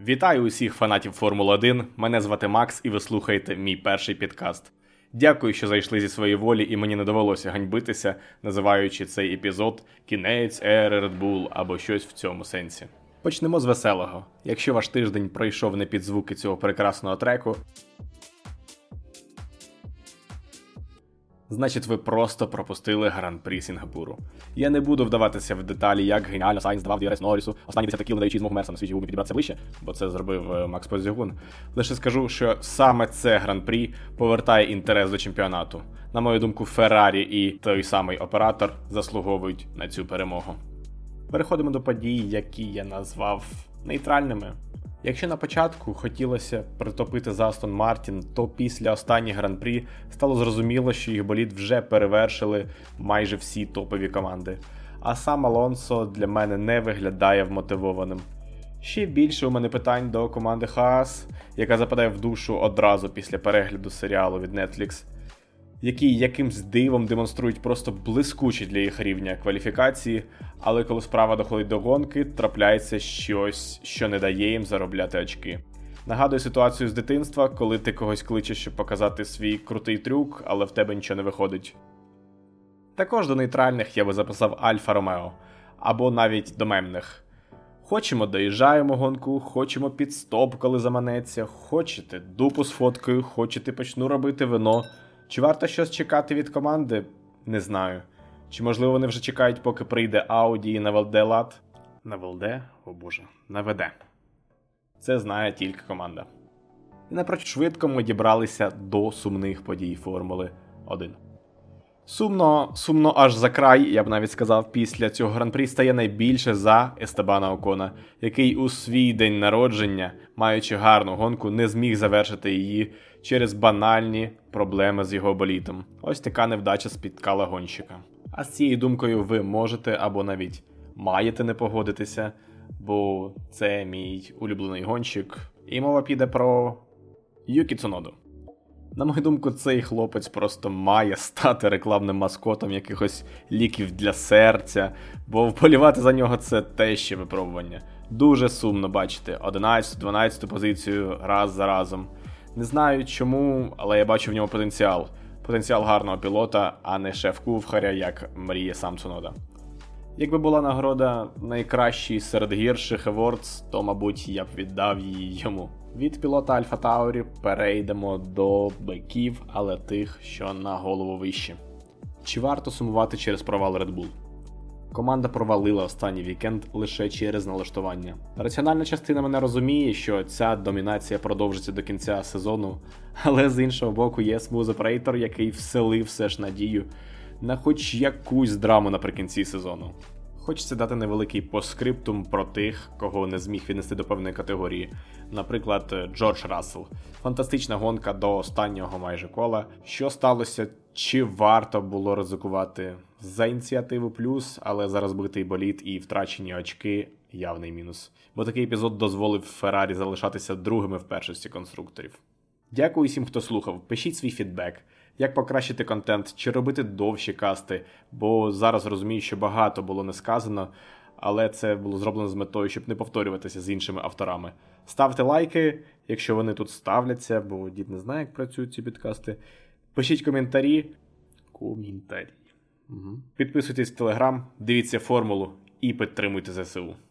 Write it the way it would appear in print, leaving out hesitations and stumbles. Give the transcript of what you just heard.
Вітаю усіх фанатів Формули 1, мене звати Макс і ви слухаєте мій перший підкаст. Дякую, що зайшли зі своєї волі і мені не довелося ганьбитися, називаючи цей епізод «Кінець ери Ред Бул» або щось в цьому сенсі. Почнемо з веселого. Якщо ваш тиждень пройшов не під звуки цього прекрасного треку, значить, ви просто пропустили Гран-Прі Сінгапуру. Я не буду вдаватися в деталі, як геніально Сайнс давав ДРС Норрісу, останні 10 кіл, надаючи змогу Мерса на свіжі гуми підібратися ближче, бо це зробив Макс Позігун. Лише скажу, що саме це Гран-Прі повертає інтерес до чемпіонату. На мою думку, Феррарі і той самий оператор заслуговують на цю перемогу. Переходимо до подій, які я назвав нейтральними. Якщо на початку хотілося притопити за Aston Martin, то після останніх Гран-Прі стало зрозуміло, що їх болід вже перевершили майже всі топові команди. А сам Алонсо для мене не виглядає вмотивованим. Ще більше у мене питань до команди Хаас, яка западає в душу одразу після перегляду серіалу від Netflix, які якимсь дивом демонструють просто блискучі для їх рівня кваліфікації, але коли справа доходить до гонки, трапляється щось, що не дає їм заробляти очки. Нагадую ситуацію з дитинства, коли ти когось кличеш, щоб показати свій крутий трюк, але в тебе нічого не виходить. Також до нейтральних я би записав Альфа Ромео, або навіть до мемних. Хочемо доїжджаємо гонку, хочемо під стоп, коли заманеться, хочете дупу з фоткою, хочете почну робити вино. Чи варто щось чекати від команди? Не знаю. Чи можливо вони вже чекають, поки прийде Ауді і наведе лад? Наведе. Це знає тільки команда. І напрочуд швидко ми дібралися до сумних подій Формули 1. Сумно аж за край, я б навіть сказав, після цього Гран-прі стає найбільше за Естебана Окона, який у свій день народження, маючи гарну гонку, не зміг завершити її через банальні проблеми з його болітом. Ось така невдача спіткала гонщика. А з цією думкою ви можете або навіть маєте не погодитися, бо це мій улюблений гонщик. І мова піде про Юкі Цуноду. На мою думку, цей хлопець просто має стати рекламним маскотом якихось ліків для серця, бо вболівати за нього – це те ще випробування. Дуже сумно бачити 11-12 позицію раз за разом. Не знаю чому, але я бачу в ньому потенціал. Потенціал гарного пілота, а не шеф-кухаря, як мріє сам Цунода. Якби була нагорода найкращий серед гірших Awards, то, мабуть, я б віддав її йому. Від пілота Альфа Таурі перейдемо до биків, але тих, що на голову вище. Чи варто сумувати через провал Ред Бул? Команда провалила останній вікенд лише через налаштування. Раціональна частина мене розуміє, що ця домінація продовжиться до кінця сезону, але з іншого боку є Smooth Operator, який вселив все ж надію на хоч якусь драму наприкінці сезону. Хочеться дати невеликий постскриптум про тих, кого не зміг віднести до певної категорії. Наприклад, Джордж Рассел. Фантастична гонка до останнього майже кола. Що сталося? Чи варто було ризикувати? За ініціативу плюс, але за розбитий болід і втрачені очки явний мінус. Бо такий епізод дозволив Феррарі залишатися другими в першості конструкторів. Дякую всім, хто слухав. Пишіть свій фідбек. Як покращити контент, чи робити довші касти, бо зараз розумію, що багато було не сказано, але це було зроблено з метою, щоб не повторюватися з іншими авторами. Ставте лайки, якщо вони тут ставляться, бо дід не знає, як працюють ці підкасти. Пишіть коментарі. Підписуйтесь в Telegram, дивіться формулу і підтримуйте ЗСУ.